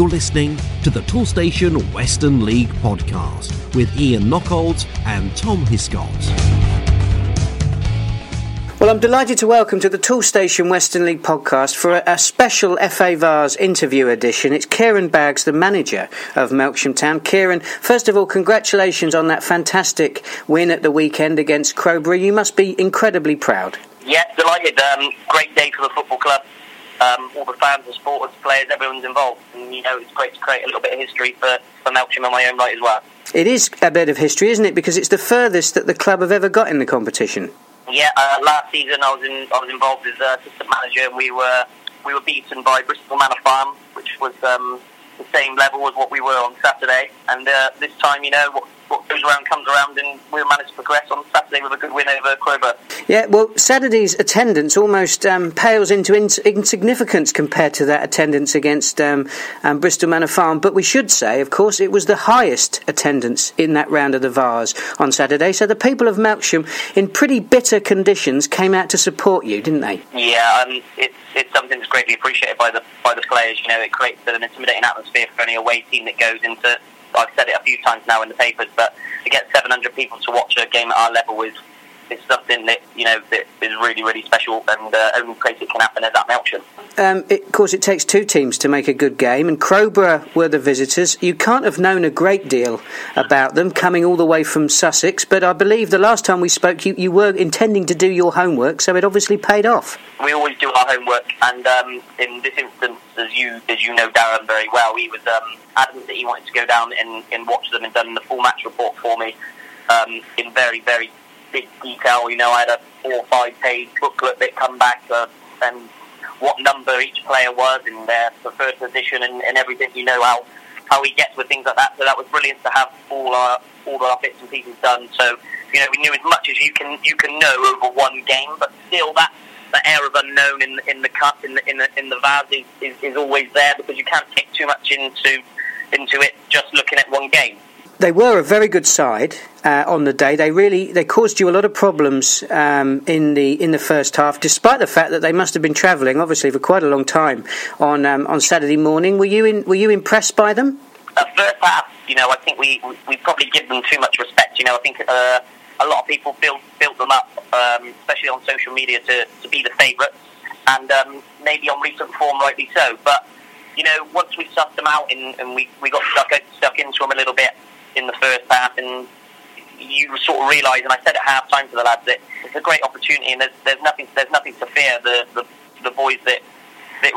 You're listening to the Toolstation Western League Podcast with Ian Knockholds and Tom Hiscott. Well, I'm delighted to welcome to the Toolstation Western League podcast for a special FA Vars interview edition. It's Kieran Baggs, the manager of Melksham Town. Kieran, first of all, congratulations on that fantastic win at the weekend against Crowborough. You must be incredibly proud. Yeah, delighted. Great day for the football club. All the fans, the supporters, players, everyone's involved. And, you know, it's great to create a little bit of history for Melksham on my own right as well. It is a bit of history, isn't it? Because it's the furthest that the club have ever got in the competition. Yeah, last season I was involved as assistant manager, and we were beaten by Bristol Manor Farm, which was the same level as what we were on Saturday. And this time, you know, what goes around comes around, and we'll manage to progress on Saturday with a good win over Kroger. Yeah, well, Saturday's attendance almost pales into insignificance compared to that attendance against Bristol Manor Farm. But we should say, of course, it was the highest attendance in that round of the Vars on Saturday. So the people of Melksham, in pretty bitter conditions, came out to support you, didn't they? Yeah, it's something that's greatly appreciated by the players. You know, it creates an intimidating atmosphere for any away team that goes into. I've said it a few times now in the papers, but to get 700 people to watch a game at our level is something that, you know, that is really, really special, and only place it can happen is at Melksham. Of course, it takes two teams to make a good game, and Crowborough were the visitors. You can't have known a great deal about them, coming all the way from Sussex, but I believe the last time we spoke, you were intending to do your homework, so it obviously paid off. We always do our homework, and in this instance, as you know Darren very well, he was adamant that he wanted to go down and watch them, and done the full match report for me in very, very big detail. You know, I had a 4 or 5 page booklet that come back and what number each player was in their preferred position and everything. You know how he gets with things like that. So that was brilliant to have all our bits and pieces done. So, you know, we knew as much as you can know over one game, but still that air of unknown in the Vars is always there, because you can't take too much into it just looking at one game. They were a very good side on the day. They caused you a lot of problems in the first half, despite the fact that they must have been travelling, obviously, for quite a long time on Saturday morning. Were you impressed by them? First half, you know, I think we probably give them too much respect. You know, I think a lot of people built them up, especially on social media, to be the favourites, and maybe on recent form, rightly so. But, you know, once we sussed them out and we got stuck into them a little bit in the first half, and you sort of realise, and I said at half time to the lads, that it's a great opportunity, and there's nothing to fear. The boys that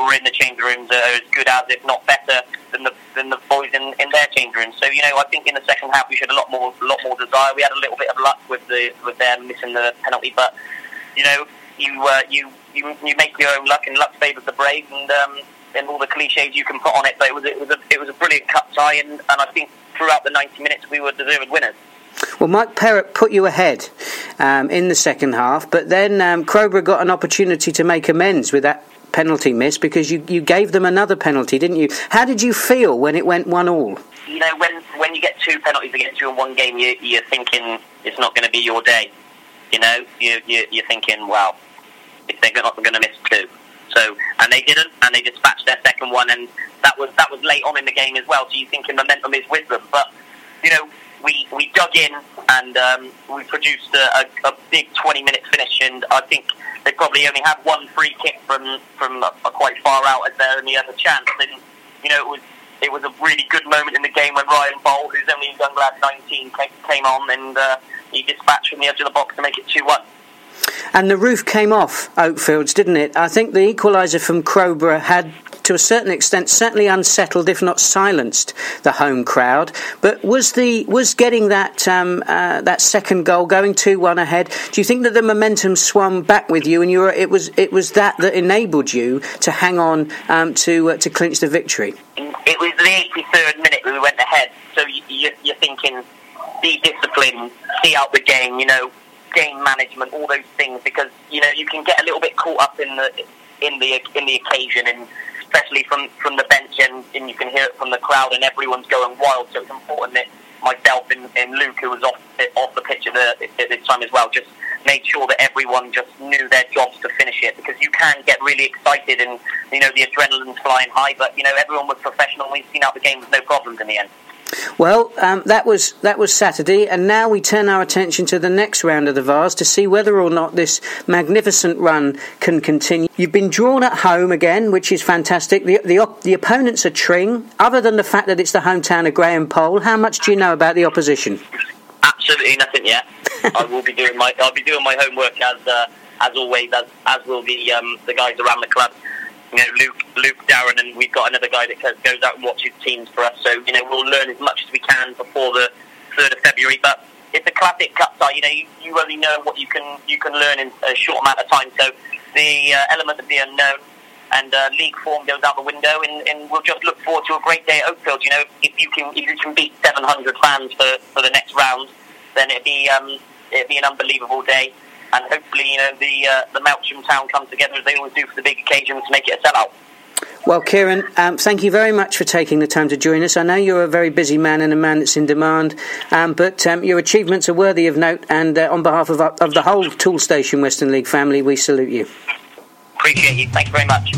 were in the change rooms are as good as, if not better than the boys in their change rooms. So, you know, I think in the second half we showed a lot more desire. We had a little bit of luck with them missing the penalty, but, you know, you make your own luck, and luck favours the brave, and all the cliches you can put on it. But it was a brilliant cup tie, and I think throughout the 90 minutes we were deserved winners. Well, Mike Perrett put you ahead in the second half, but then Crowborough got an opportunity to make amends with that penalty miss, because you gave them another penalty, didn't you? How did you feel when it went 1-1? You know, when you get 2 penalties against you in one game, you're thinking it's not going to be your day. You know, you're thinking, well, if they're not going to miss 2. So, and they didn't, and they dispatched their second one, and that was late on in the game as well. So you're thinking momentum is with them, but, you know, we dug in, and we produced a big 20-minute finish. And I think they probably only had one free kick from quite far out as their only other chance. And, you know, it was a really good moment in the game when Ryan Bolt, who's only a young lad, 19, came on, and he dispatched from the edge of the box to make it 2-1. And the roof came off Oakfields, didn't it? I think the equaliser from Crowborough had, to a certain extent, certainly unsettled, if not silenced, the home crowd. But was getting that second goal, going 2-1 ahead, do you think that the momentum swung back with you, and it was that enabled you to hang on to clinch the victory? It was the 83rd minute we went ahead, so you're thinking, be disciplined, see out the game, you know, game management, all those things, because, you know, you can get a little bit caught up in the occasion, and especially from the bench, and you can hear it from the crowd, and everyone's going wild. So it's important that myself and Luke, who was off the pitch at this time as well, just made sure that everyone just knew their jobs to finish it, because you can can get really excited and, you know, the adrenaline's flying high, but, you know, everyone was professional. We've seen out the game with no problems in the end. Well, that was Saturday, and now we turn our attention to the next round of the Vars to see whether or not this magnificent run can continue. You've been drawn at home again, which is fantastic. The opponents are Tring. Other than the fact that it's the hometown of Graham Pohl, how much do you know about the opposition? Absolutely nothing yet. I'll be doing my homework as always, as will the guys around the club. You know, Luke, Darren, and we've got another guy that goes out and watches teams for us. So, you know, we'll learn as much as we can before the 3rd of February. But it's a classic cup tie. You know, you only know what you can learn in a short amount of time. So the element of the unknown and league form goes out the window, and we'll just look forward to a great day at Oakfields. You know, if you can beat 700 fans for the next round, then it'd be an unbelievable day. And hopefully, you know, the Melksham Town come together as they always do for the big occasion to make it a sellout. Well, Kieran, thank you very much for taking the time to join us. I know you're a very busy man and a man that's in demand, but your achievements are worthy of note. And on behalf of the whole Toolstation Western League family, we salute you. Appreciate you. Thank you very much.